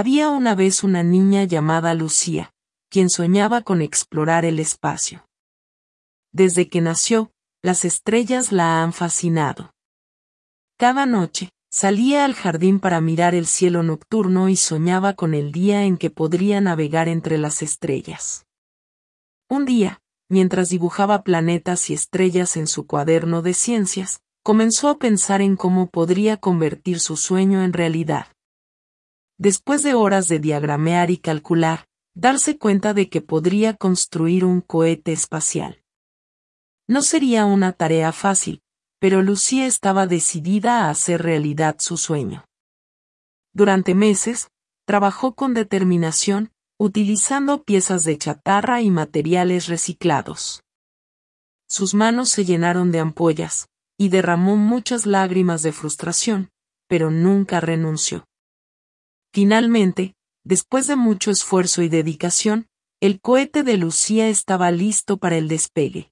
Había una vez una niña llamada Lucía, quien soñaba con explorar el espacio. Desde que nació, las estrellas la han fascinado. Cada noche, salía al jardín para mirar el cielo nocturno y soñaba con el día en que podría navegar entre las estrellas. Un día, mientras dibujaba planetas y estrellas en su cuaderno de ciencias, comenzó a pensar en cómo podría convertir su sueño en realidad. Después de horas de diagramear y calcular, darse cuenta de que podría construir un cohete espacial. No sería una tarea fácil, pero Lucía estaba decidida a hacer realidad su sueño. Durante meses, trabajó con determinación, utilizando piezas de chatarra y materiales reciclados. Sus manos se llenaron de ampollas, y derramó muchas lágrimas de frustración, pero nunca renunció. Finalmente, después de mucho esfuerzo y dedicación, el cohete de Lucía estaba listo para el despegue.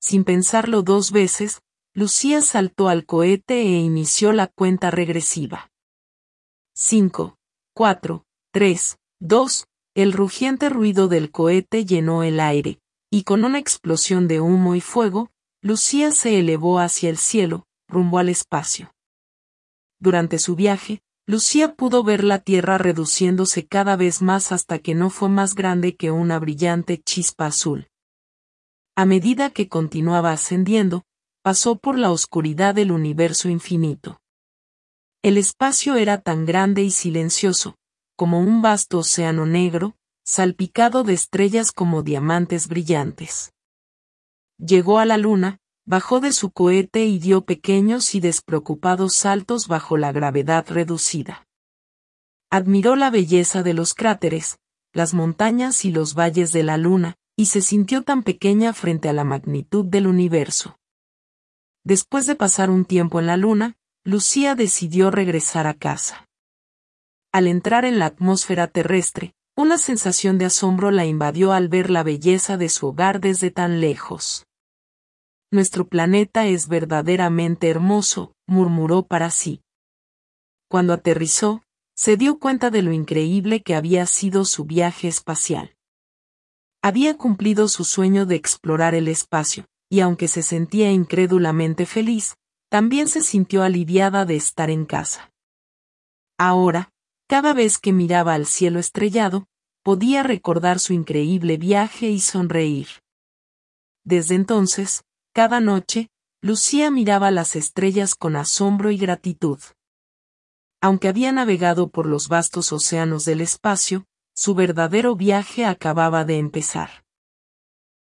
Sin pensarlo dos veces, Lucía saltó al cohete e inició la cuenta regresiva. 5, 4, 3, 2, el rugiente ruido del cohete llenó el aire, y con una explosión de humo y fuego, Lucía se elevó hacia el cielo, rumbo al espacio. Durante su viaje, Lucía pudo ver la Tierra reduciéndose cada vez más hasta que no fue más grande que una brillante chispa azul. A medida que continuaba ascendiendo, pasó por la oscuridad del universo infinito. El espacio era tan grande y silencioso, como un vasto océano negro, salpicado de estrellas como diamantes brillantes. Llegó a la luna, bajó de su cohete y dio pequeños y despreocupados saltos bajo la gravedad reducida. Admiró la belleza de los cráteres, las montañas y los valles de la luna, y se sintió tan pequeña frente a la magnitud del universo. Después de pasar un tiempo en la luna, Lucía decidió regresar a casa. Al entrar en la atmósfera terrestre, una sensación de asombro la invadió al ver la belleza de su hogar desde tan lejos. «Nuestro planeta es verdaderamente hermoso», murmuró para sí. Cuando aterrizó, se dio cuenta de lo increíble que había sido su viaje espacial. Había cumplido su sueño de explorar el espacio, y aunque se sentía incrédulamente feliz, también se sintió aliviada de estar en casa. Ahora, cada vez que miraba al cielo estrellado, podía recordar su increíble viaje y sonreír. Desde entonces, cada noche, Lucía miraba las estrellas con asombro y gratitud. Aunque había navegado por los vastos océanos del espacio, su verdadero viaje acababa de empezar.